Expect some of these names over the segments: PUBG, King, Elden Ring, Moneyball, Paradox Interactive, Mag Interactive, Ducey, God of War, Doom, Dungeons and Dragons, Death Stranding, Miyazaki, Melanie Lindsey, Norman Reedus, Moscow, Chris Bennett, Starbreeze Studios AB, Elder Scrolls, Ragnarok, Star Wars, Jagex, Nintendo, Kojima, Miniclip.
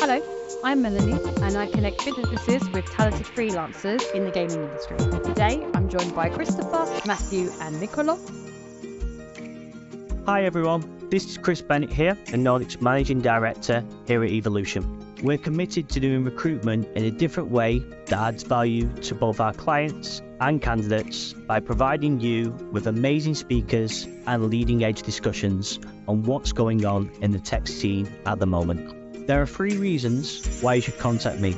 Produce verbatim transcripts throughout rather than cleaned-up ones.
Hello, I'm Melanie and I connect businesses with talented freelancers in the gaming industry. Today I'm joined by Christopher, Matthew and Nicolò. Hi everyone, this is Chris Bennett here and Nordic's Managing Director here at Evolution. We're committed to doing recruitment in a different way that adds value to both our clients and candidates by providing you with amazing speakers and leading edge discussions on what's going on in the tech scene at the moment. There are three reasons why you should contact me.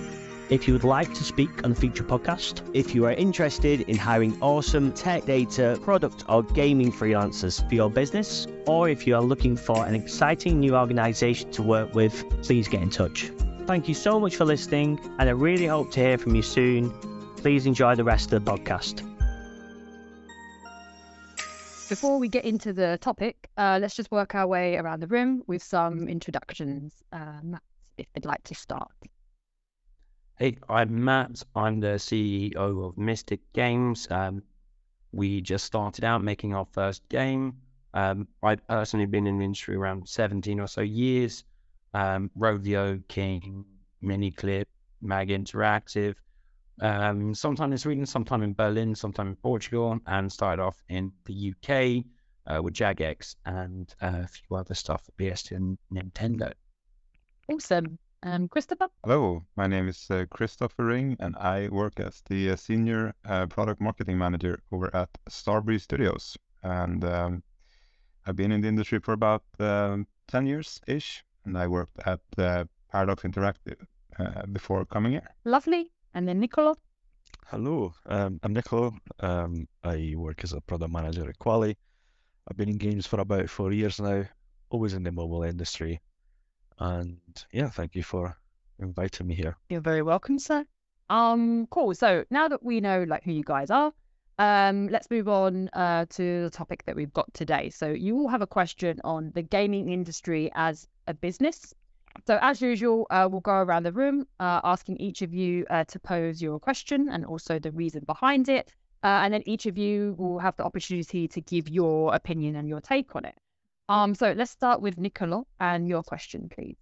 If you would like to speak on the future podcast, if you are interested in hiring awesome tech data, product or gaming freelancers for your business, or if you are looking for an exciting new organization to work with, please get in touch. Thank you so much for listening and I really hope to hear from you soon. Please enjoy the rest of the podcast. Before we get into the topic, uh, let's just work our way around the room with some introductions. Uh, Matt, if you'd like to start. Hey, I'm Matt. I'm the C E O of Mystic Games. Um, we just started out making our first game. Um, I've personally been in the industry around seventeen or so years. Um, Rovio, King, Miniclip, Mag Interactive. Um, sometime in Sweden, sometime in Berlin, sometime in Portugal, and started off in the U K uh, with Jagex and uh, a few other stuff at B S T and Nintendo. Awesome. Um, Christopher? Hello, my name is uh, Christoffer Ring and I work as the uh, Senior uh, Product Marketing Manager over at Starbreeze Studios. And um, I've been in the industry for about um, ten years-ish, and I worked at uh, Paradox Interactive uh, before coming here. Lovely. And then Nicolò? Hello, um, I'm Nicolò. Um, I work as a product manager at Kwalee. I've been in games for about four years now, always in the mobile industry. And yeah, thank you for inviting me here. You're very welcome, sir. Um, cool. So now that we know like who you guys are, um, let's move on uh, to the topic that we've got today. So you all have a question on the gaming industry as a business. So as usual, uh, we'll go around the room uh, asking each of you uh, to pose your question and also the reason behind it. Uh, and then each of you will have the opportunity to give your opinion and your take on it. Um, so let's start with Nicolò and your question, please.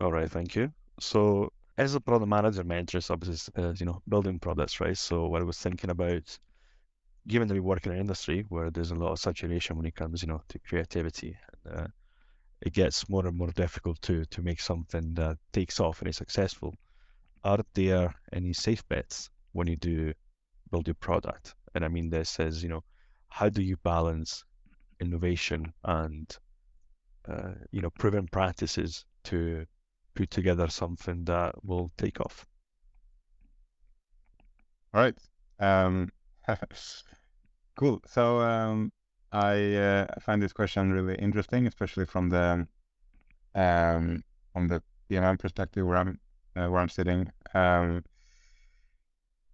All right, thank you. So as a product manager, my interest obviously is, you know, building products, right? So what I was thinking about, given that we work in an industry where there's a lot of saturation when it comes, you know, to creativity, and, uh, it gets more and more difficult to to make something that takes off and is successful. Are there any safe bets when you do build your product? And I mean this as, you know, how do you balance innovation and, uh, you know, proven practices to put together something that will take off? All right. Um, cool. So, um, I uh, find this question really interesting, especially from the um, from the P and L perspective where I'm uh, where I'm sitting. Um,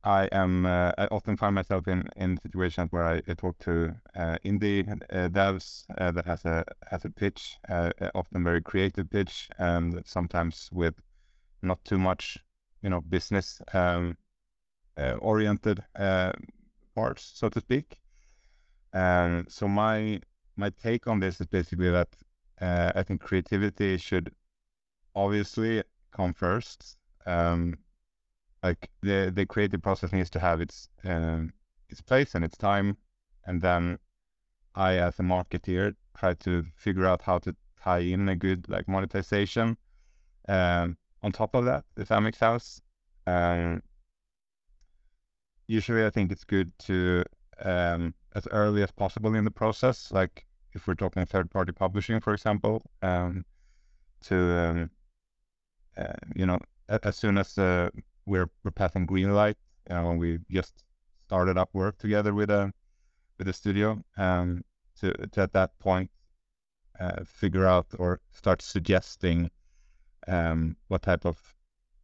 I am uh, I often find myself in, in situations where I, I talk to uh, indie uh, devs uh, that has a has a pitch, uh, often very creative pitch, and sometimes with not too much, you know, business um, uh, oriented uh, parts, so to speak. Um, so my my take on this is basically that uh, I think creativity should obviously come first. Um, like the the creative process needs to have its um, its place and its time, and then I, as a marketeer, try to figure out how to tie in a good like monetization um, on top of that, if that makes sense. Um, usually, I think it's good to um, as early as possible in the process, like if we're talking third-party publishing, for example, um, to, um, uh, you know, as soon as uh, we're, we're passing green light, you know, when we just started up work together with a, with a studio, um, to, to at that point, uh, figure out or start suggesting um, what type of,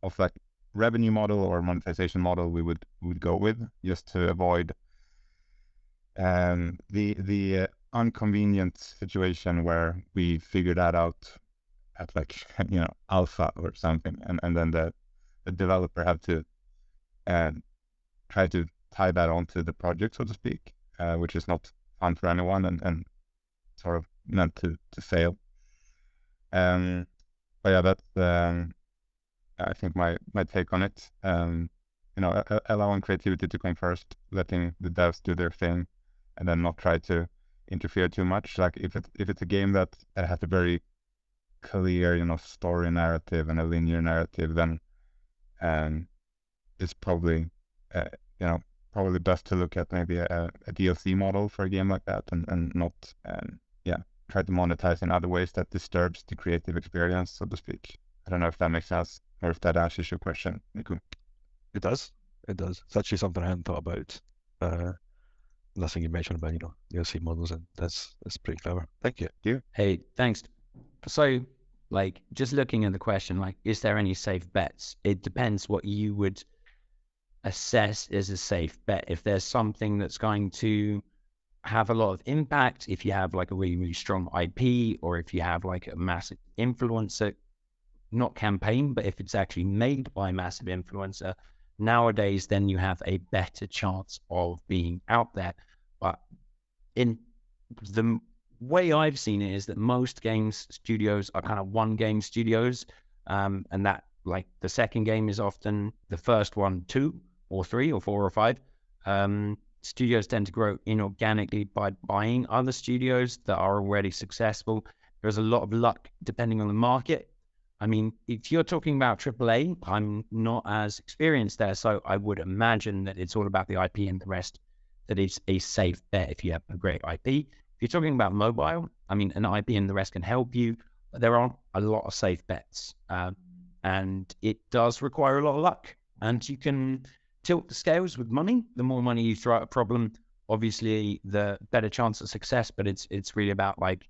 of like revenue model or monetization model we would, would go with, just to avoid Um, the the uh, inconvenient situation where we figure that out at like, you know, alpha or something, and, and then the, the developer have to uh, try to tie that onto the project, so to speak, uh, which is not fun for anyone and, and sort of meant to, to fail. Um, but yeah, that's um, I think my my take on it. Um, you know, allowing creativity to come first, letting the devs do their thing, and then not try to interfere too much. Like if it's if it's a game that has a very clear, you know, story narrative and a linear narrative, then um, it's probably uh, you know probably best to look at maybe a, a D L C model for a game like that, and and not um, yeah try to monetize in other ways that disturbs the creative experience, so to speak. I don't know if that makes sense or if that answers your question, Nico. It does. It does. It's actually something I hadn't thought about. Uh, last thing you mentioned about, you know, D L C models, and that's that's pretty clever. Thank you. Thank you. Hey, thanks. So, like, just looking at the question, like, is there any safe bets? It depends what you would assess as a safe bet. If there's something that's going to have a lot of impact, if you have like a really, really strong I P, or if you have like a massive influencer, not campaign, but if it's actually made by a massive influencer nowadays, then you have a better chance of being out there. But in the way I've seen it is that most games studios are kind of one game studios, um, and that like the second game is often the first one, two or three or four or five. Um, studios tend to grow inorganically by buying other studios that are already successful. There's a lot of luck depending on the market. I mean, if you're talking about triple A, I'm not as experienced there, so I would imagine that it's all about the I P and the rest, that it's a safe bet if you have a great I P. If you're talking about mobile, I mean, an I P and the rest can help you, but there aren't a lot of safe bets. Um, and it does require a lot of luck. And you can tilt the scales with money. The more money you throw at a problem, obviously, the better chance of success, but it's it's really about, like,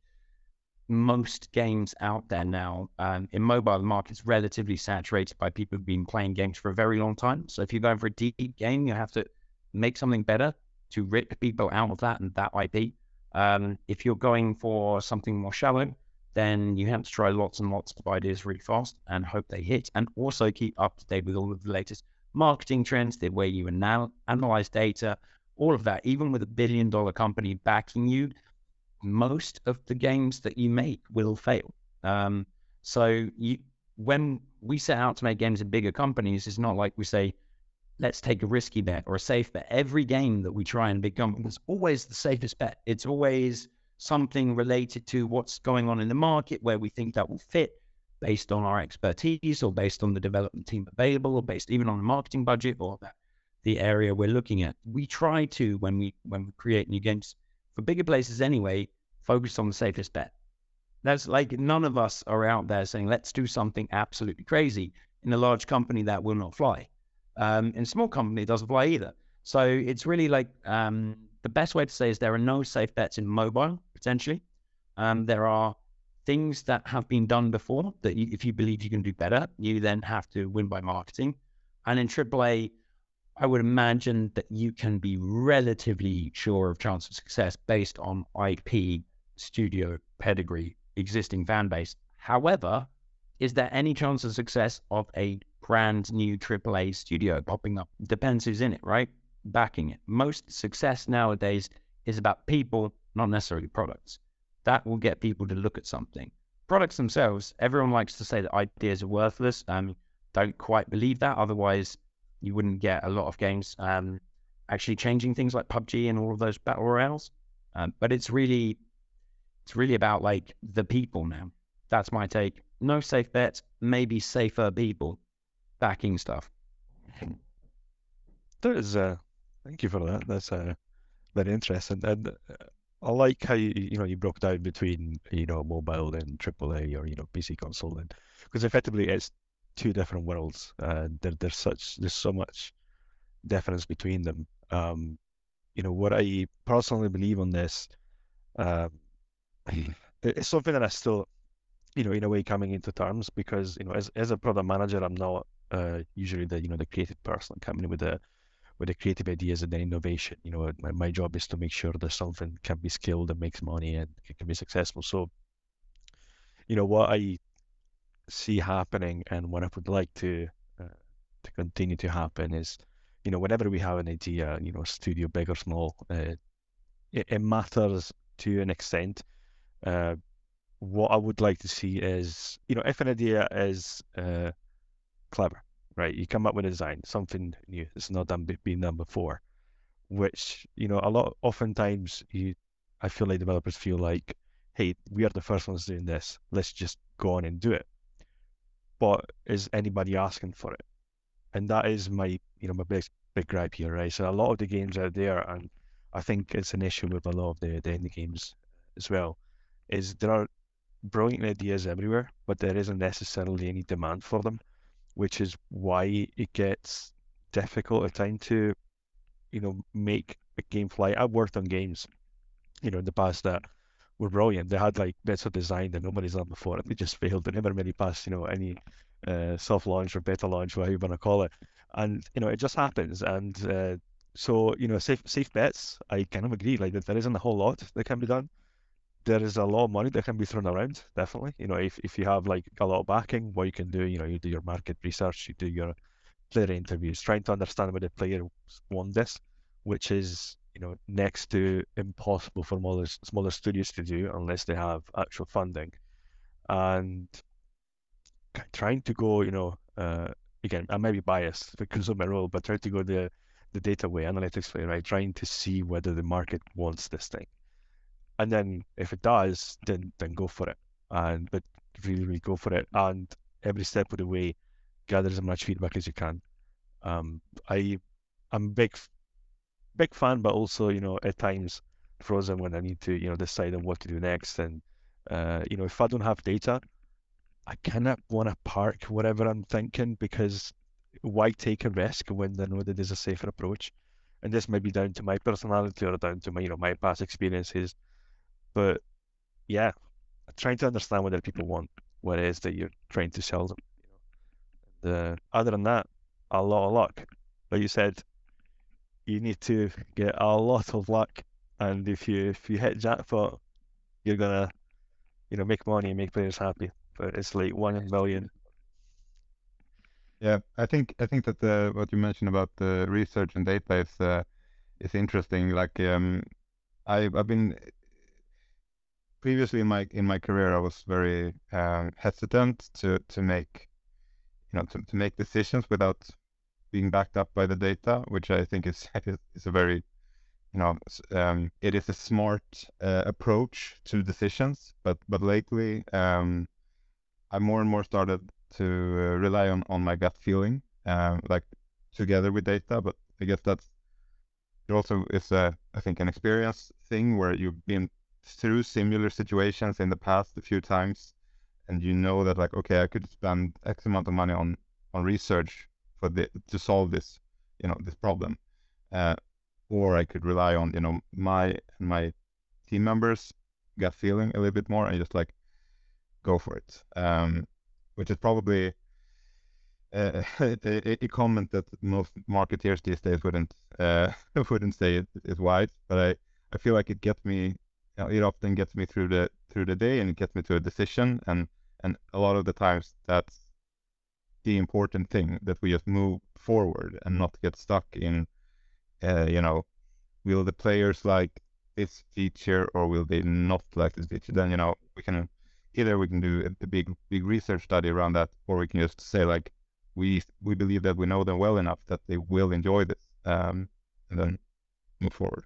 most games out there now um, in mobile, the market's relatively saturated by people who've been playing games for a very long time. So if you're going for a deep game, you have to make something better to rip people out of that and that I P. Um, if you're going for something more shallow, then you have to try lots and lots of ideas really fast and hope they hit, and also keep up to date with all of the latest marketing trends, the way you anal- analyze data, all of that. Even with a billion dollar company backing you, most of the games that you make will fail. Um, so you, when we set out to make games in bigger companies, it's not like we say, let's take a risky bet or a safe bet. Every game that we try in big companies is always the safest bet. It's always something related to what's going on in the market, where we think that will fit based on our expertise, or based on the development team available, or based even on the marketing budget, or that the area we're looking at. We try to, when we when we create new games, for bigger places anyway, focus on the safest bet. That's like, none of us are out there saying, let's do something absolutely crazy. In a large company, that will not fly. Um, in a small company, it doesn't fly either. So it's really like, um, the best way to say is there are no safe bets in mobile, potentially. Um, there are things that have been done before that you, if you believe you can do better, you then have to win by marketing. And in triple A, I would imagine that you can be relatively sure of chance of success based on I P, studio pedigree, existing fan base. However, is there any chance of success of a brand new triple A studio popping up? Depends who's in it, right? Backing it. Most success nowadays is about people, not necessarily products. That will get people to look at something. Products themselves, everyone likes to say that ideas are worthless. Um, don't quite believe that. Otherwise, you wouldn't get a lot of games um, actually changing things like P U B G and all of those battle royales. Um, but it's really, it's really about like the people now. That's my take. No safe bets, maybe safer people backing stuff. That is, uh, thank you for that. That's uh, very interesting. And I like how you, you know, you broke down between, you know, mobile and triple A, or, you know, P C console, and because effectively it's two different worlds. Uh, there, there's such, there's so much difference between them. Um, you know, what I personally believe on this, uh, it's something that I still, you know, in a way coming into terms, because, you know, as as a product manager, I'm not uh, usually the, you know, the creative person coming with the, with the creative ideas and the innovation. You know, my, my job is to make sure that something can be scaled and makes money and it can be successful. So, you know, what I see happening, and what I would like to uh, to continue to happen is, you know, whenever we have an idea, you know, studio big or small, uh, it, it matters to an extent. Uh, what I would like to see is, you know, if an idea is uh, clever, right? You come up with a design, something new that's not done been done before, which, you know, a lot oftentimes you, I feel like developers feel like, hey, we are the first ones doing this, let's just go on and do it. But is anybody asking for it? And that is my, you know, my big big gripe here, right? So a lot of the games out there, and I think it's an issue with a lot of the, the indie games as well, is there are brilliant ideas everywhere, but there isn't necessarily any demand for them, which is why it gets difficult at times to, you know, make a game fly. I've worked on games, you know, in the past that were brilliant. They had like bits of design that nobody's done before, and they just failed. They never made it past, you know, any uh, soft launch or beta launch, whatever you want to call it. And, you know, it just happens. And uh, so, you know, safe safe bets, I kind of agree, like, that there isn't a whole lot that can be done. There is a lot of money that can be thrown around, definitely. You know, if, if you have like a lot of backing, what you can do, you know, you do your market research, you do your player interviews, trying to understand where the players want this, which is, you know, next to impossible for smaller, smaller studios to do unless they have actual funding. And trying to go, you know, uh, again, I may be biased because of my role, but trying to go the, the data way, analytics way, right? Trying to see whether the market wants this thing. And then if it does, then then go for it. And but really, really go for it. And every step of the way, gather as much feedback as you can. Um, I, I'm a big, big fan, but also, you know, at times frozen when I need to, you know, decide on what to do next. And, uh, you know, if I don't have data, I cannot want to park whatever I'm thinking, because why take a risk when I know that there's a safer approach? And this may be down to my personality or down to my, you know, my past experiences. But yeah, trying to understand what other people want, what it is that you're trying to sell them. The, other than that, a lot of luck. Like you said, you need to get a lot of luck, and if you if you hit jackpot, you're gonna, you know, make money and make players happy. But it's like one in a million. Yeah, I think I think that the, what you mentioned about the research and data is uh, is interesting. Like um, I I've been. Previously in my in my career, I was very um, hesitant to, to make, you know, to, to make decisions without being backed up by the data, which I think is is a very, you know, um, it is a smart uh, approach to decisions. But but lately, um, I more and more started to uh, rely on, on my gut feeling, uh, like together with data. But I guess that's it also is a, I think an experience thing where you've been through similar situations in the past a few times, and you know that, like, okay, I could spend X amount of money on on research for the to solve this, you know, this problem, uh, or I could rely on, you know, my my team members' gut feeling a little bit more and just like go for it, um, which is probably uh, a, a comment that most marketeers these days wouldn't uh, wouldn't say it is wise, but I I feel like it gets me. It often gets me through the through the day, and it gets me to a decision, and and a lot of the times that's the important thing, that we just move forward and not get stuck in, uh, you know, will the players like this feature or will they not like this feature? Then, you know, we can either we can do a big big research study around that, or we can just say like we we believe that we know them well enough that they will enjoy this, um, and then move forward.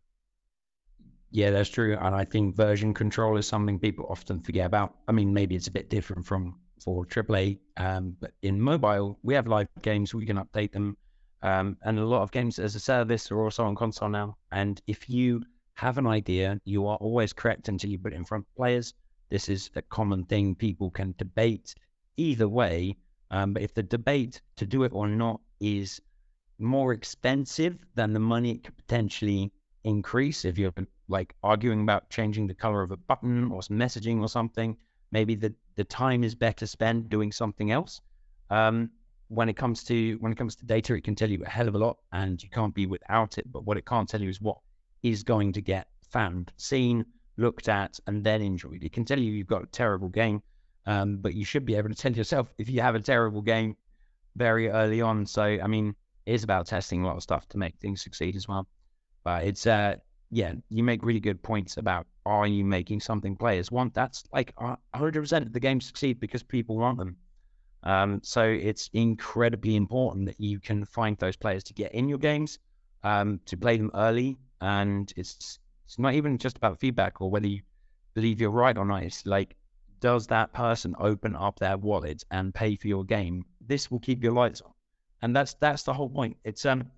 Yeah, that's true. And I think version control is something people often forget about. I mean, maybe it's a bit different from for triple A, um, but in mobile, we have live games, we can update them. Um, and a lot of games as a service are also on console now. And if you have an idea, you are always correct until you put it in front of players. This is a common thing. People can debate either way. Um, but if the debate to do it or not is more expensive than the money it could potentially increase, if you're like arguing about changing the color of a button or some messaging or something, maybe the the time is better spent doing something else. Um, when it comes to when it comes to data, it can tell you a hell of a lot, and you can't be without it. But what it can't tell you is what is going to get found, seen, looked at, and then enjoyed. It can tell you you've got a terrible game, um, but you should be able to tell yourself if you have a terrible game very early on. So I mean, it's about testing a lot of stuff to make things succeed as well. But it's uh. Yeah, you make really good points about, are you making something players want? That's like one hundred percent of the games succeed because people want them. Um, so it's incredibly important that you can find those players to get in your games, um, to play them early. And it's it's not even just about feedback or whether you believe you're right or not. It's like, does that person open up their wallet and pay for your game? This will keep your lights on. And that's that's the whole point. It's um,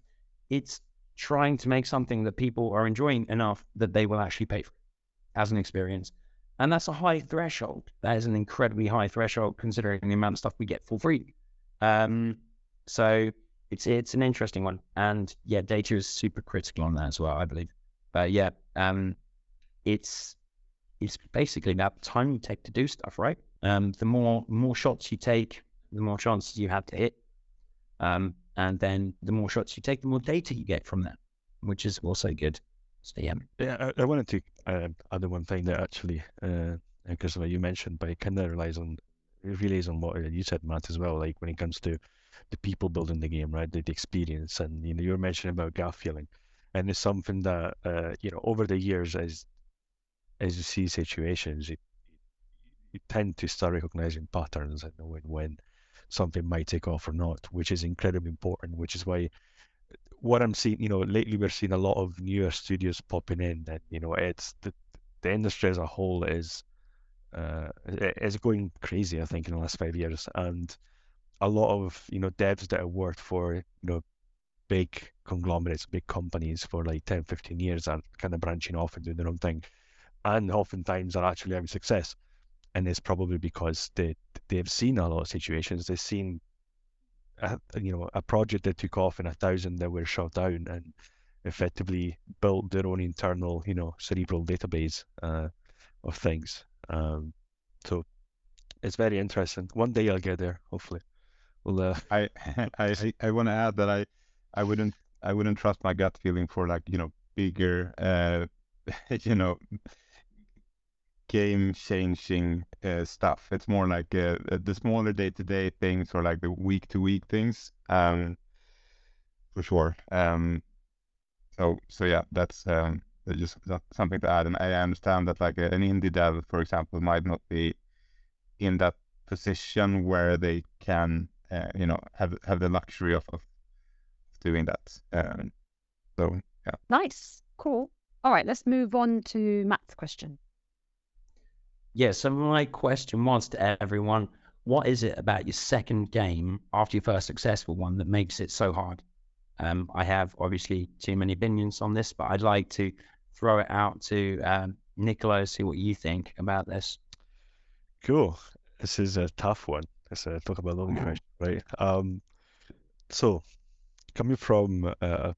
it's trying to make something that people are enjoying enough that they will actually pay for it as an experience. And that's a high threshold. That is an incredibly high threshold considering the amount of stuff we get for free. Um, so it's it's an interesting one. And yeah, data is super critical on that as well, I believe. But yeah, um, it's it's basically about the time you take to do stuff, right? Um, the more more shots you take, the more chances you have to hit. Um, and then the more shots you take, the more data you get from that, which is also good. So yeah, yeah I, I wanted to uh, add one thing that actually, uh, Christopher, you mentioned, but it kind of relies on, it relays on what you said, Matt, as well. Like when it comes to the people building the game, right? The, the experience, and you know, you were mentioning about gut feeling, and it's something that uh, you know, over the years, as as you see situations, you, you tend to start recognizing patterns and knowing when something might take off or not, which is incredibly important, which is why what I'm seeing, you know, lately we're seeing a lot of newer studios popping in, and you know, it's the the industry as a whole is uh is going crazy, I think, in the last five years, and a lot of, you know, devs that have worked for, you know, big conglomerates, big companies for like ten, fifteen years are kind of branching off and doing their own thing, and oftentimes are actually having success. And it's probably because they they've seen a lot of situations. They've seen, a, you know, a project that took off and a thousand that were shut down, and effectively built their own internal, you know, cerebral database uh, of things. Um, so it's very interesting. One day I'll get there. Hopefully, we'll. Uh... I I I want to add that I I wouldn't I wouldn't trust my gut feeling for, like, you know, bigger uh, you know, game-changing uh, stuff. It's more like uh, the smaller day-to-day things, or like the week-to-week things, um, for sure. Um, so, so yeah, that's um, just something to add. And I understand that, like, an indie dev, for example, might not be in that position where they can, uh, you know, have have the luxury of, of doing that. Um, so, yeah. Nice, cool. All right, let's move on to Matt's question. Yeah, so my question was to everyone, what is it about your second game after your first successful one that makes it so hard? Um, I have obviously too many opinions on this, but I'd like to throw it out to um, Nicolò, see what you think about this. Cool. This is a tough one. Let's uh, talk about a long question, right? Um, so, coming from, uh,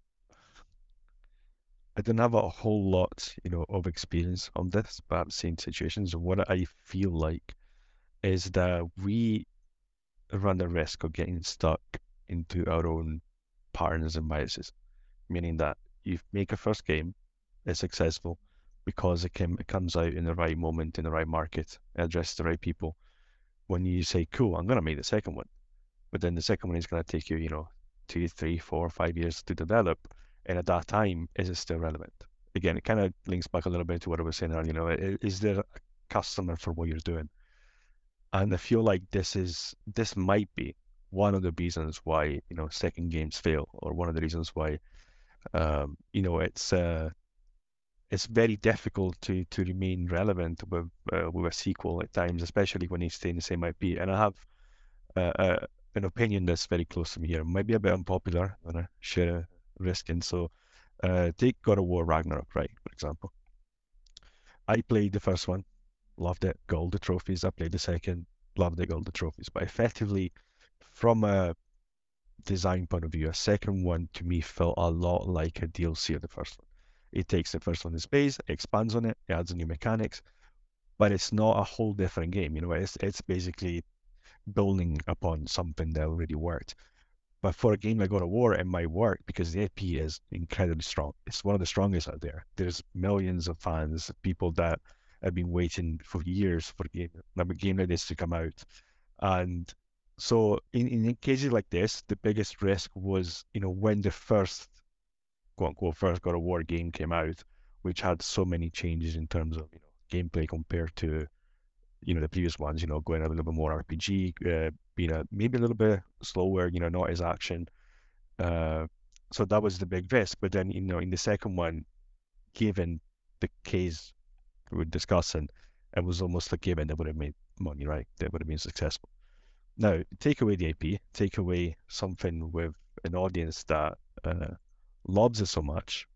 I didn't have a whole lot, you know, of experience on this, but I've seen situations. What I feel like is that we run the risk of getting stuck into our own patterns and biases, meaning that you make a first game, it's successful because it, came, it comes out in the right moment, in the right market, addressed the right people. When you say, cool, I'm going to make the second one, but then the second one is going to take you, you know, two, three, four, five years to develop. And at that time, is it still relevant? Again, it kind of links back a little bit to what I was saying earlier. You know, is there a customer for what you're doing? And I feel like this is this might be one of the reasons why, you know, second games fail, or one of the reasons why, um, you know, it's uh, it's very difficult to to remain relevant with uh, with a sequel at times, especially when you stay in the same I P. And I have uh, uh, an opinion that's very close to me here. It might be a bit unpopular. I'm gonna share. Risking. So uh, take God of War Ragnarok, right, for example. I played the first one, loved it, got all the trophies. I played the second, loved it, got all the trophies. But effectively, from a design point of view, a second one to me felt a lot like a D L C of the first one. It takes the first one in space, expands on it, it adds new mechanics, but it's not a whole different game. You know, it's, it's basically building upon something that already worked. But for a game like God of War, it might work because the I P is incredibly strong. It's one of the strongest out there. There's millions of fans, people that have been waiting for years for a game, like a game like this to come out. And so in, in cases like this, the biggest risk was, you know, when the first, quote unquote, first God of War game came out, which had so many changes in terms of, you know, gameplay compared to, you know, the previous ones, you know, going a little bit more R P G, uh, you know, maybe a little bit slower, you know, not as action. Uh, so that was the big risk. But then, you know, in the second one, given the case we were discussing, it was almost like given that would have made money, right? That would have been successful. Now, take away the I P, take away something with an audience that uh, loves it so much,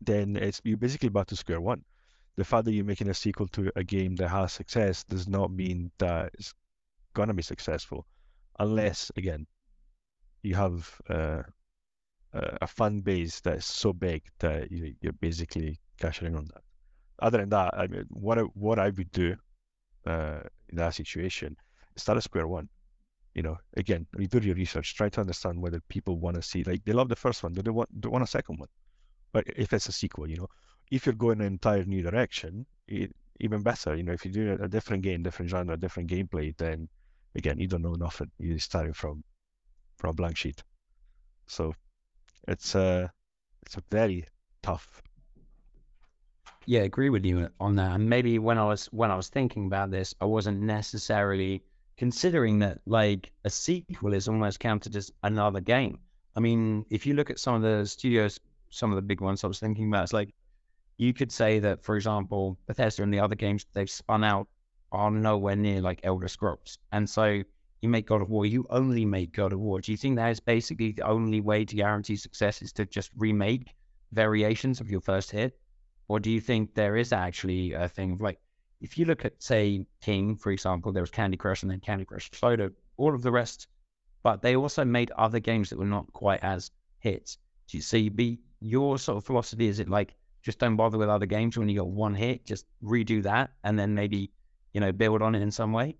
then it's you're basically back to square one. The fact that you're making a sequel to a game that has success does not mean that it's going to be successful, unless, again, you have uh, a fan base that's so big that you're basically cashing in on that. Other than that, I mean, what I, what I would do uh, in that situation is start at square one. You know, again, you do your research, try to understand whether people want to see, like, they love the first one, do they want, do they want a second one? But if it's a sequel, you know, if you're going an entire new direction, it, even better. You know, if you do a different game, different genre, different gameplay, then again, you don't know nothing. You're starting from from a blank sheet. So it's a it's a very tough. Yeah, I agree with you on that. And maybe when I was when I was thinking about this, I wasn't necessarily considering that like a sequel is almost counted as another game. I mean, if you look at some of the studios, some of the big ones I was thinking about, it's like, you could say that, for example, Bethesda and the other games they've spun out are nowhere near like Elder Scrolls. And so you make God of War, you only make God of War. Do you think that is basically the only way to guarantee success is to just remake variations of your first hit? Or do you think there is actually a thing of like, if you look at, say, King, for example, there was Candy Crush and then Candy Crush Soda, all of the rest, but they also made other games that were not quite as hits. Do you see, be your sort of philosophy, is it like, just don't bother with other games when you got one hit, just redo that and then maybe, you know, build on it in some way?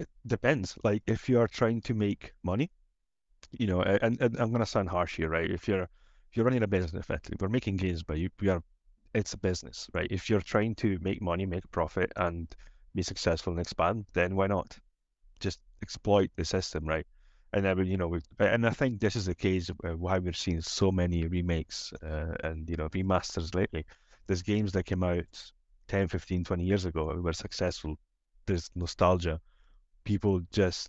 It depends. Like, if you are trying to make money, you know, and, and I'm going to sound harsh here, right? If you're if you're running a business, effectively, we're making games, but you, we are, it's a business, right? If you're trying to make money, make a profit and be successful and expand, then why not? Just exploit the system, right? And I mean, you know, we've, and I think this is the case uh, why we're seeing so many remakes uh, and, you know, remasters lately. There's games that came out ten, fifteen, twenty years ago were successful. There's nostalgia. People just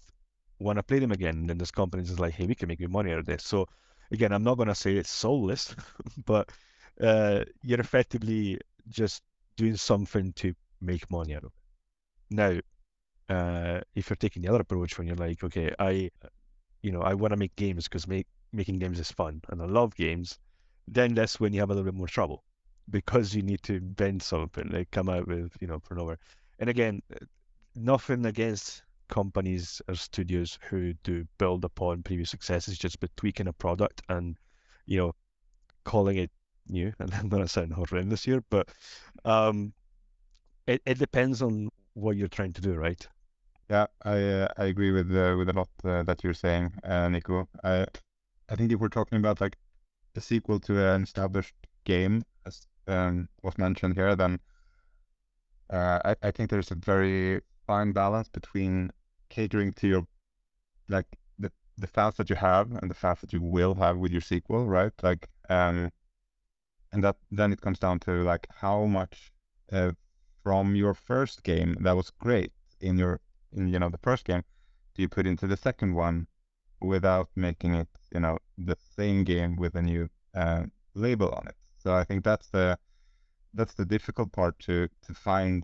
want to play them again. And then there's companies that's like, hey, we can make good money out of this. So again, I'm not going to say it's soulless, but uh, you're effectively just doing something to make money out of it. Now, uh, if you're taking the other approach when you're like, okay, I... you know, I want to make games because make, making games is fun and I love games, then that's when you have a little bit more trouble because you need to invent something, like come out with, you know, for nowhere. And again, nothing against companies or studios who do build upon previous successes, just by tweaking a product and, you know, calling it new. And I'm going to sound horrendous here, but um, it, it depends on what you're trying to do, right? Yeah, I uh, I agree with uh, with a lot uh, that you're saying, uh, Nico. I I think if we're talking about like a sequel to an established game, as um, was mentioned here, then uh, I I think there's a very fine balance between catering to your like the the fans that you have and the fans that you will have with your sequel, right? Like um, and that then it comes down to like how much uh, from your first game that was great in your in, you know, the first game, do you put into the second one without making it, you know, the same game with a new uh, label on it? So I think that's the that's the difficult part to to find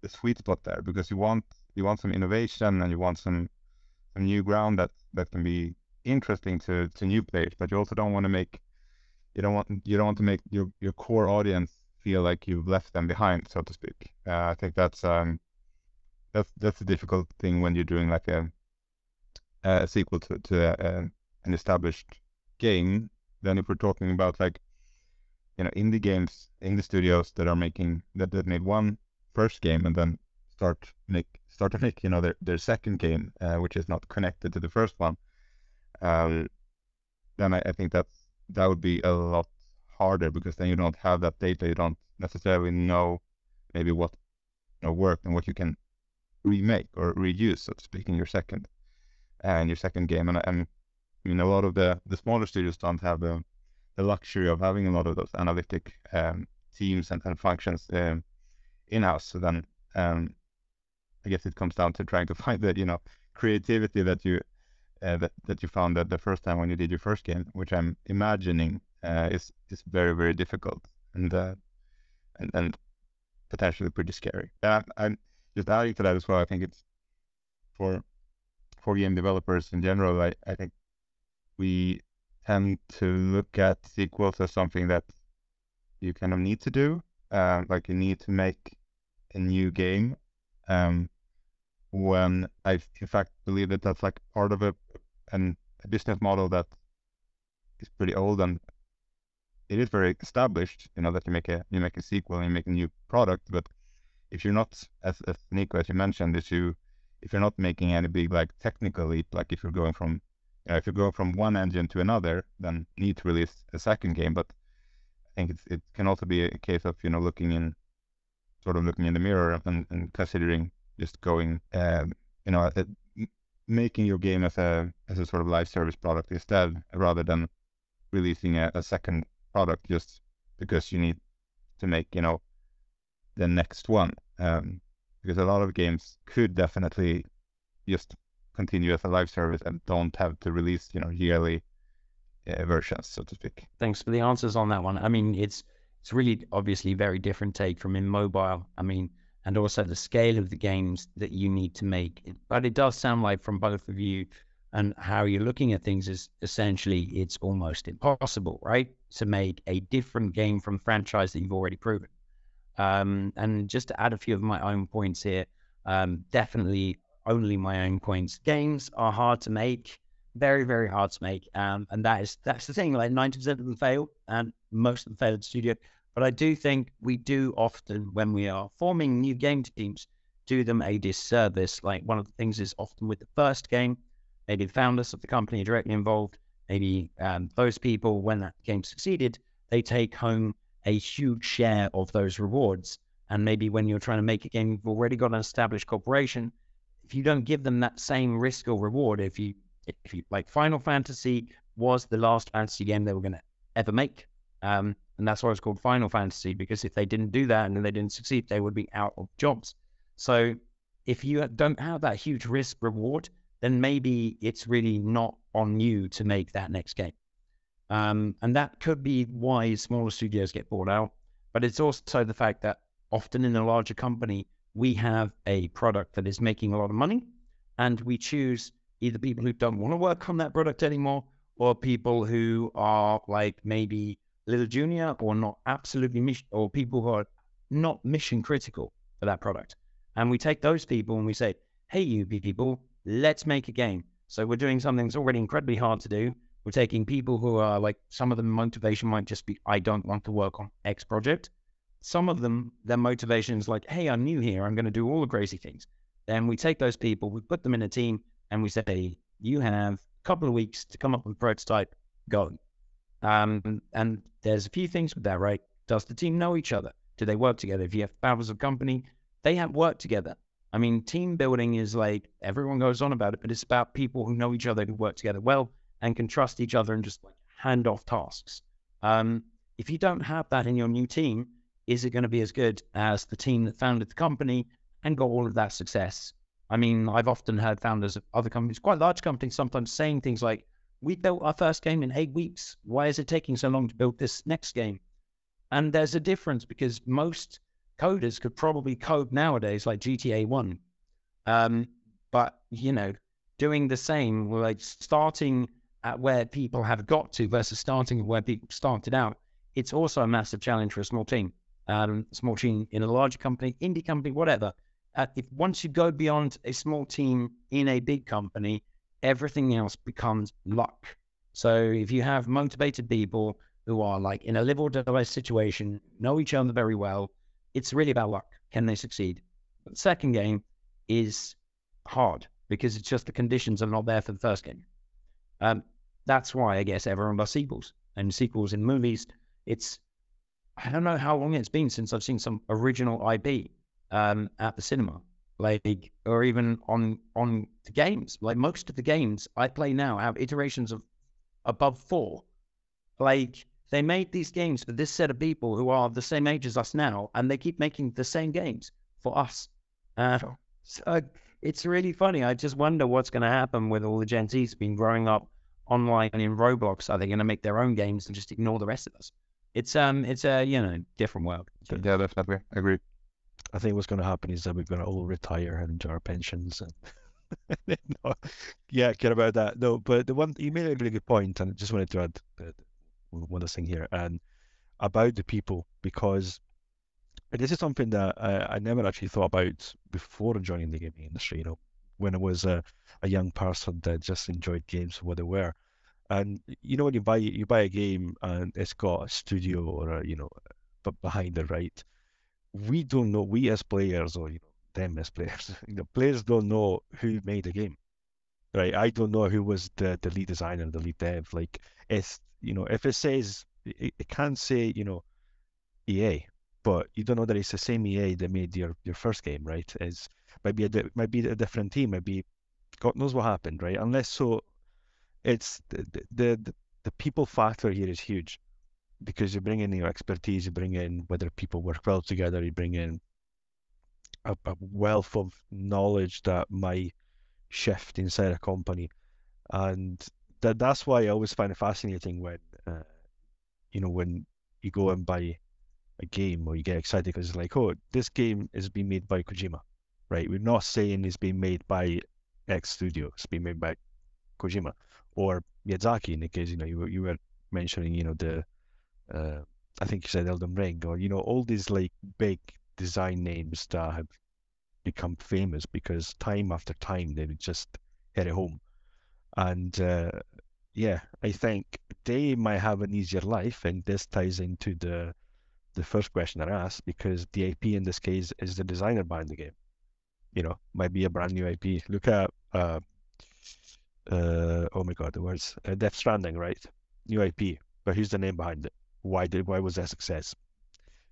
the sweet spot there, because you want you want some innovation and you want some some new ground that that can be interesting to to new players, but you also don't want to make you don't want you don't want to make your your core audience feel like you've left them behind, so to speak. Uh, I think that's um. That's that's a difficult thing when you're doing like a a sequel to to a, an established game. Then if we're talking about like, you know, indie games, indie studios that are making that, that made one first game and then start make start to make you know their their second game, uh, which is not connected to the first one, um, then I, I think that's that would be a lot harder, because then you don't have that data. You don't necessarily know maybe what you know, worked and what you can remake or reuse, so to speak, in your second and uh, your second game. And, and I mean, a lot of the the smaller studios don't have the, the luxury of having a lot of those analytic um, teams and, and functions um, in house. So then um, I guess it comes down to trying to find that, you know, creativity that you uh, that, that you found that the first time when you did your first game, which I'm imagining uh, is is very, very difficult and uh, and and potentially pretty scary. Yeah, I'm just adding to that as well. I think it's for for game developers in general. I I think we tend to look at sequels as something that you kind of need to do. Uh, like you need to make a new game. Um, when I, in fact, believe that that's like part of a, an, a business model that is pretty old, and it is very established, you know, that you make a, you make a sequel and you make a new product. But if you're not, as, as Nico, as you mentioned, if, you, if you're not making any big, like, technical leap, like if you're going from, you know, if you're going from one engine to another, then you need to release a second game. But I think it's, it can also be a case of, you know, looking in, sort of looking in the mirror and, and considering just going, um, you know, uh, making your game as a as a sort of live service product instead, rather than releasing a, a second product just because you need to make, you know, the next one. Um, because a lot of games could definitely just continue as a live service and don't have to release, you know, yearly uh, versions, so to speak. Thanks for the answers on that one. I mean, it's, it's really obviously very different take from in mobile. I mean, and also the scale of the games that you need to make. But it does sound like from both of you and how you're looking at things is essentially it's almost impossible, right? To make a different game from franchise that you've already proven. Um, and just to add a few of my own points here, um, definitely only my own points. Games are hard to make, very, very hard to make. Um, and that is, that's the thing, like ninety percent of them fail and most of them fail at the studio. But I do think we do often, when we are forming new game teams, do them a disservice. Like one of the things is often with the first game, maybe the founders of the company are directly involved, maybe um, those people, when that game succeeded, they take home a huge share of those rewards. And maybe when you're trying to make a game, you've already got an established corporation. If you don't give them that same risk or reward, if you, if you like Final Fantasy was the last fantasy game they were going to ever make. Um, and that's why it's called Final Fantasy, because if they didn't do that and they didn't succeed, they would be out of jobs. So if you don't have that huge risk reward, then maybe it's really not on you to make that next game. Um, and that could be why smaller studios get bought out. But it's also the fact that often in a larger company, we have a product that is making a lot of money, and we choose either people who don't want to work on that product anymore, or people who are like maybe little junior or not absolutely mission, or people who are not mission critical for that product. And we take those people and we say, hey, you people, let's make a game. So we're doing something that's already incredibly hard to do. We're taking people who are like, some of them motivation might just be, I don't want to work on X project. Some of them, their motivation is like, hey, I'm new here, I'm going to do all the crazy things. Then we take those people, we put them in a team, and we say, hey, you have a couple of weeks to come up with a prototype, go. Um, and there's a few things with that, right? Does the team know each other? Do they work together? If you have founders of company, they have worked together. I mean, team building is like, everyone goes on about it, but it's about people who know each other, who work together well and can trust each other and just like hand off tasks. Um, if you don't have that in your new team, is it going to be as good as the team that founded the company and got all of that success? I mean, I've often heard founders of other companies, quite large companies, sometimes saying things like, we built our first game in eight weeks. Why is it taking so long to build this next game? And there's a difference, because most coders could probably code nowadays like G T A one. Um, but, you know, doing the same, like starting at where people have got to versus starting where people started out, it's also a massive challenge for a small team. Um, small team in a large company, indie company, whatever. Uh, if once you go beyond a small team in a big company, everything else becomes luck. So if you have motivated people who are like in a live or die situation, know each other very well, it's really about luck. Can they succeed? But the second game is hard because it's just the conditions are not there for the first game. Um, that's why I guess everyone loves sequels and sequels in movies. It's, I don't know how long it's been since I've seen some original I P um, at the cinema. Like, or even on on the games. Like, most of the games I play now have iterations of above four. Like, they made these games for this set of people who are the same age as us now, and they keep making the same games for us. Uh, So it's really funny. I just wonder what's going to happen with all the Gen Z's been growing up online and in Roblox. Are they going to make their own games and just ignore the rest of us? It's um, it's a you know different world. So. Yeah, definitely. I agree. I think what's going to happen is that we're going to all retire and enjoy our pensions and. No, yeah, care about that. No, but the one you made a really good point, and I just wanted to add uh, one last thing here, and about the people, because this is something that I, I never actually thought about before joining the gaming industry. You know, when I was a, a young person that just enjoyed games for what they were, and you know, when you buy you buy a game and it's got a studio or a, you know, but behind it, right? We don't know. We as players, or you know. Them as players, you know, players don't know who made the game, right? I don't know who was the, the lead designer, the lead dev. Like, it's, you know, if it says, it, it can say, you know, E A, but you don't know that it's the same E A that made your, your first game, right? It's maybe a, might be a different team, maybe God knows what happened, right? Unless so, it's the the, the, the people factor here is huge, because you bring in your expertise, you bring in whether people work well together, you bring in A, a wealth of knowledge that might shift inside a company, and that that's why I always find it fascinating when uh, you know when you go and buy a game or you get excited because it's like, oh, this game is being made by Kojima, right? We're not saying it's being made by X studio, it's being made by Kojima or Miyazaki in the case you know you, you were mentioning, you know the uh, I think you said Elden Ring, or you know all these like big design names that have become famous because time after time they would just hit it home. And uh, yeah, I think they might have an easier life, and this ties into the the first question I asked, because the I P in this case is the designer behind the game. You know, might be a brand new I P. Look at uh, uh, oh my god, the words uh, Death Stranding, right? New I P, but who's the name behind it? Why did why was that a success?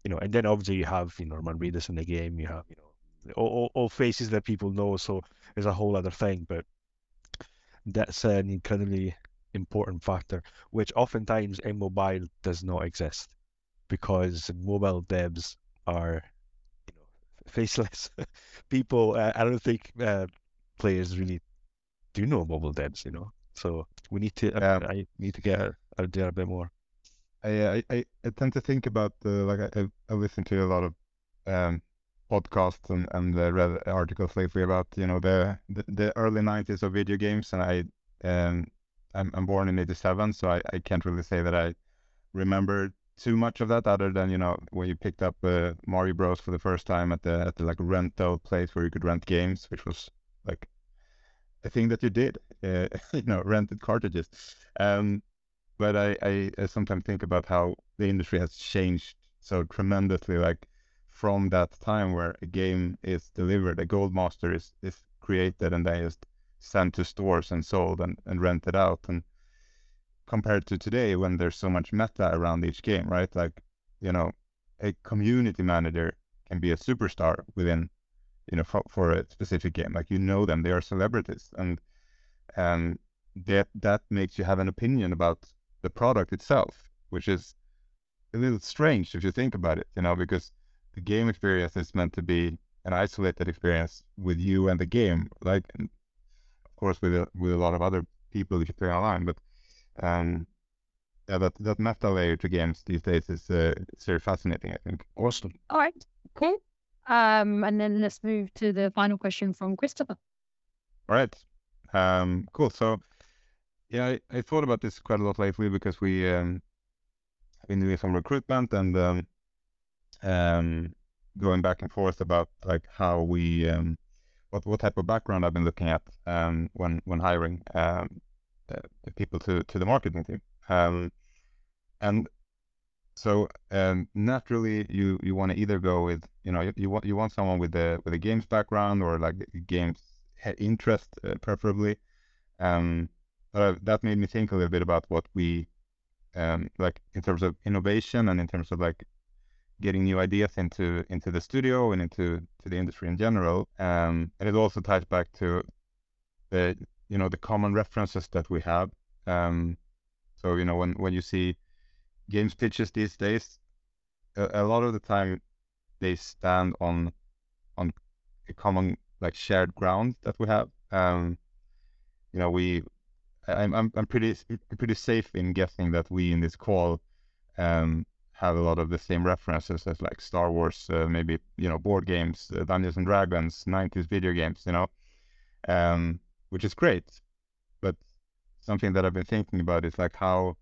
You know, and then obviously you have, you know, Norman Reedus in the game, you have, you know, all, all, all faces that people know, so it's a whole other thing, but that's an incredibly important factor, which oftentimes in mobile does not exist, because mobile devs are, you know, faceless people. Uh, I don't think uh, players really do know mobile devs, you know, so we need to, um, I need to get out there a bit more. I, I I tend to think about the like I I listen to a lot of um, podcasts and and read articles lately about you know the the, the early nineties of video games, and I um I'm, I'm born in eighty-seven, so I, I can't really say that I remember too much of that, other than you know when you picked up uh, Mario Bros for the first time at the at the like rental place where you could rent games, which was like a thing that you did, uh, you know rented cartridges. Um, But I, I, I sometimes think about how the industry has changed so tremendously, like from that time where a game is delivered, a gold master is, is created and then is sent to stores and sold and, and rented out, and compared to today when there's so much meta around each game, right? Like, you know, a community manager can be a superstar within, you know, for, for a specific game. Like, you know them, they are celebrities, and and that that makes you have an opinion about the product itself, which is a little strange if you think about it, you know, because the game experience is meant to be an isolated experience with you and the game, like, of course, with a, with a lot of other people if you play online, but um, yeah, that, that meta layer to games these days is uh, it's very fascinating, I think. Awesome. All right, cool. Um, and then let's move to the final question from Christopher. All right, um, cool. So, yeah, I, I thought about this quite a lot lately, because we um, have been doing some recruitment and um, um, going back and forth about like how we, um, what what type of background I've been looking at um, when when hiring um, uh, people to to the marketing team, um, and so um, naturally you, you want to either go with you know you, you want you want someone with a with a games background or like games interest uh, preferably. Um, Uh, that made me think a little bit about what we, um, like in terms of innovation and in terms of like getting new ideas into into the studio and into to the industry in general. Um, and it also ties back to the you know the common references that we have. Um, so you know when when you see games pitches these days, a, a lot of the time they stand on on a common like shared ground that we have. Um, you know, we, I'm, I'm, I'm pretty, pretty safe in guessing that we in this call um, have a lot of the same references as like Star Wars, uh, maybe, you know, board games, uh, Dungeons and Dragons, nineties video games, you know, um, which is great. But something that I've been thinking about is like, how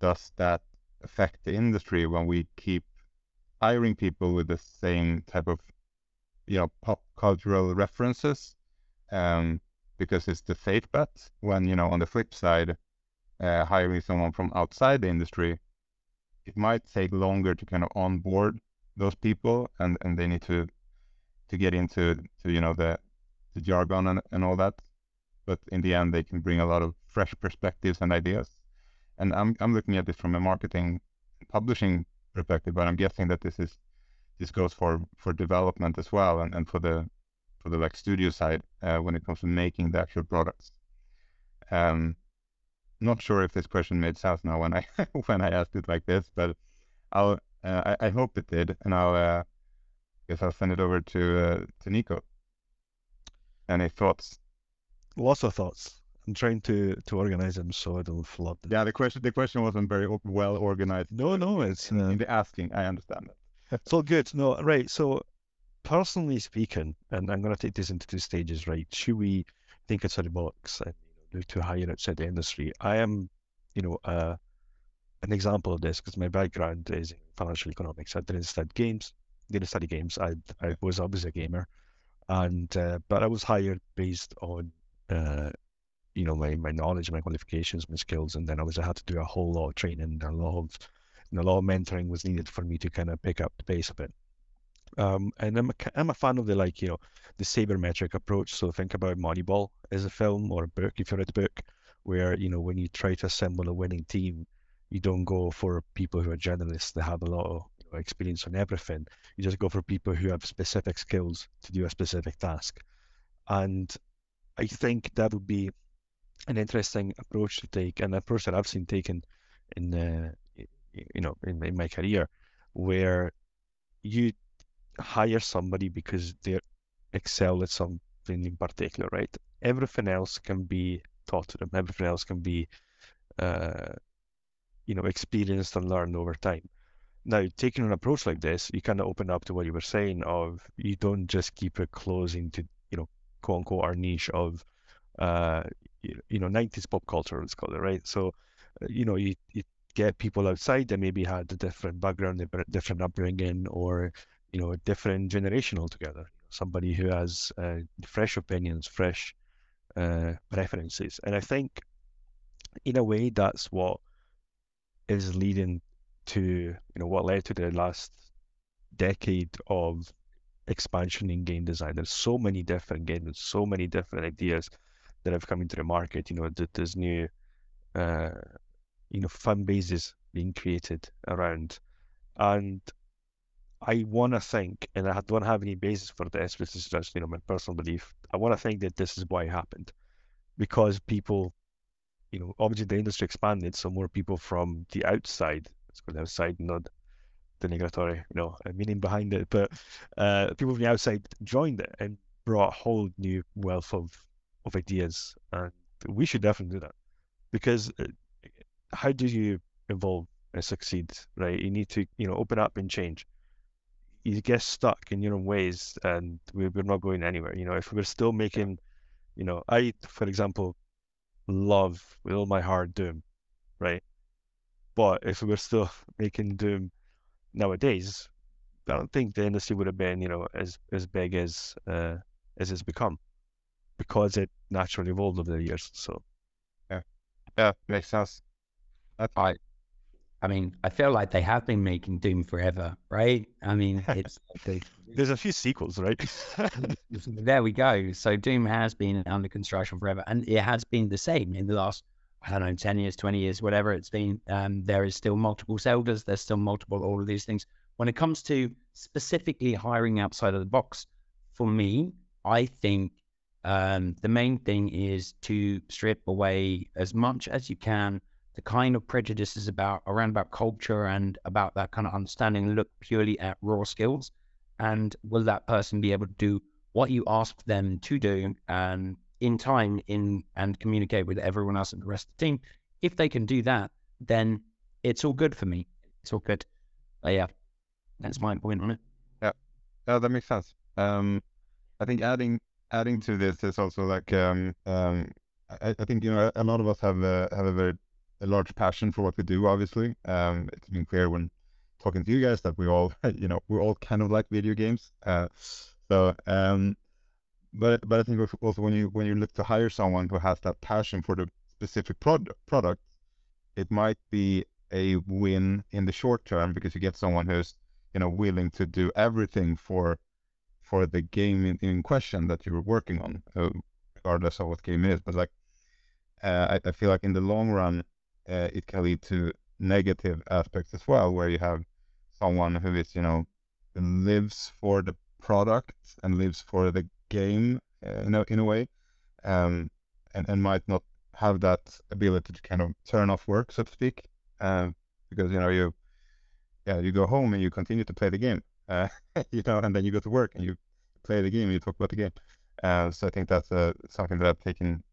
does that affect the industry when we keep hiring people with the same type of, you know, pop cultural references? Um, because it's the safe bet, when, you know, on the flip side, uh, hiring someone from outside the industry, it might take longer to kind of onboard those people, and, and they need to, to get into, to, you know, the, the jargon and, and all that. But in the end, they can bring a lot of fresh perspectives and ideas. And I'm, I'm looking at this from a marketing publishing perspective, but I'm guessing that this is, this goes for, for development as well. And, and for the, for the like studio side, uh, when it comes to making the actual products. Um, not sure if this question made sense now when I, when I asked it like this, but I'll, uh, I, I hope it did. And I'll, uh, guess I'll send it over to, uh, to Nico. Any thoughts? Lots of thoughts. I'm trying to, to organize them so I don't flood them. Yeah, the question, the question wasn't very well organized. No, no, it's in, uh, in the asking. I understand that. It's all good. No, right. So personally speaking, and I'm going to take this into two stages, right? Should we think outside the box and do to hire outside the industry? I am, you know, uh, an example of this because my background is in financial economics. I didn't study games. Didn't study games. I I was always a gamer, and uh, but I was hired based on uh, you know, my, my knowledge, my qualifications, my skills, and then obviously I had to do a whole lot of training, a lot of, and a lot of mentoring was needed for me to kind of pick up the pace of it. Um, and I'm a, I'm a fan of the, like, you know, the sabermetric approach. So think about Moneyball as a film or a book, if you read the book, where, you know, when you try to assemble a winning team, you don't go for people who are generalists that have a lot of, you know, experience on everything. You just go for people who have specific skills to do a specific task. And I think that would be an interesting approach to take, an approach that I've seen taken in, uh, you know, in, in my career, where you hire somebody because they excel at something in particular, right? Everything else can be taught to them. Everything else can be, uh, you know, experienced and learned over time. Now, taking an approach like this, you kind of open up to what you were saying of, you don't just keep it closing to, you know, quote unquote, our niche of, uh, you know, nineties pop culture, let's call it, right? So, you know, you, you get people outside that maybe had a different background, a different upbringing, or, you know, a different generation altogether. Somebody who has uh, fresh opinions, fresh uh, preferences. And I think, in a way, that's what is leading to, you know, what led to the last decade of expansion in game design. There's so many different games, so many different ideas that have come into the market. You know, that there's new, uh, you know, fan bases being created around. And I want to think, and I don't have any basis for this, which is just, you know, my personal belief, I want to think that this is why it happened. Because people, you know, obviously the industry expanded, so more people from the outside, let's go outside, not denigratory, you know, meaning behind it, but uh, people from the outside joined it and brought a whole new wealth of of ideas, and we should definitely do that. Because how do you evolve and succeed, right? You need to, you know, open up and change. You get stuck in your own ways, and we're not going anywhere. You know, if we're still making, you know, I, for example, love with all my heart Doom, right? But if we were still making Doom nowadays, I don't think the industry would have been, you know, as as big as uh, as it's become, because it naturally evolved over the years. So, yeah, yeah, makes sense. That's I, I mean, I feel like they have been making Doom forever, right? I mean, it's they, there's a few sequels, right? There we go. So Doom has been under construction forever, and it has been the same in the last, I don't know, ten years, twenty years, whatever it's been. Um, there is still multiple Zeldas. There's still multiple, all of these things. When it comes to specifically hiring outside of the box, for me, I think um, the main thing is to strip away as much as you can the kind of prejudices about around about culture and about that kind of understanding. Look purely at raw skills, and will that person be able to do what you ask them to do um, in time in and communicate with everyone else and the rest of the team. If they can do that, then it's all good for me. It's all good. But yeah, that's my point on it. Yeah, oh, that makes sense. Um, I think adding adding to this is also like um, um, I, I think you know a lot of us have a, have a very a large passion for what we do. Obviously, um, it's been clear when talking to you guys that we all you know we all kind of like video games. Uh, so, um, but but I think also when you when you look to hire someone who has that passion for the specific product product, it might be a win in the short term because you get someone who's you know willing to do everything for for the game in, in question that you're working on, uh, regardless of what game it is. But like, uh, I, I feel like in the long run, uh, it can lead to negative aspects as well, where you have someone who is you know lives for the product and lives for the game, uh, you know, in a way, um, and and might not have that ability to kind of turn off work, so to speak. Uh, because you know you, yeah, you go home and you continue to play the game, uh, you know, and then you go to work and you play the game and you talk about the game. Uh, so I think that's uh, something that I've taken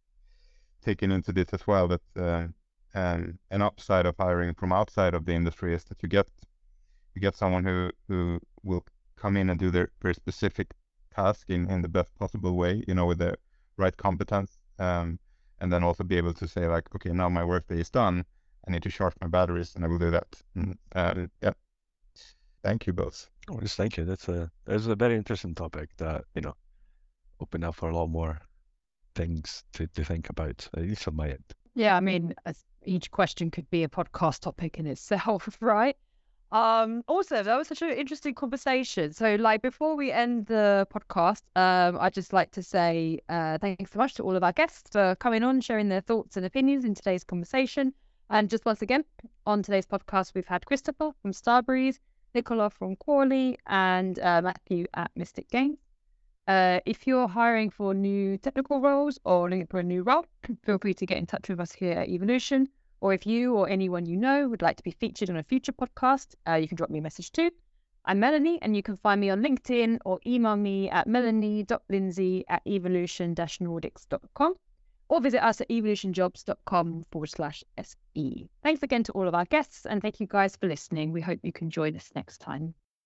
taken into this as well. That uh, um, an upside of hiring from outside of the industry is that you get you get someone who who will come in and do their very specific task in, in the best possible way, you know, with the right competence, um, and then also be able to say like, okay, now my workday is done. I need to charge my batteries, and I will do that. And, uh, yeah. Thank you both. Oh, yes, thank you. That's a that's a very interesting topic that you know opened up for a lot more things to, to think about. At least on my end. Yeah, I mean, each question could be a podcast topic in itself, right? Um, also, that was such an interesting conversation. So, like, before we end the podcast, um, I'd just like to say uh, thanks so much to all of our guests for coming on, sharing their thoughts and opinions in today's conversation. And just once again, on today's podcast, we've had Christopher from Starbreeze, Nicolò from kwalee, and uh, Matthew at Mystic Games. Uh, if you're hiring for new technical roles or looking for a new role, feel free to get in touch with us here at Evolution. Or if you or anyone you know would like to be featured on a future podcast, uh, you can drop me a message too. I'm Melanie, and you can find me on LinkedIn or email me at melanie dot lindsey at evolution dash nordics dot com. Or visit us at evolutionjobs.com forward slash SE. Thanks again to all of our guests, and thank you guys for listening. We hope you can join us next time.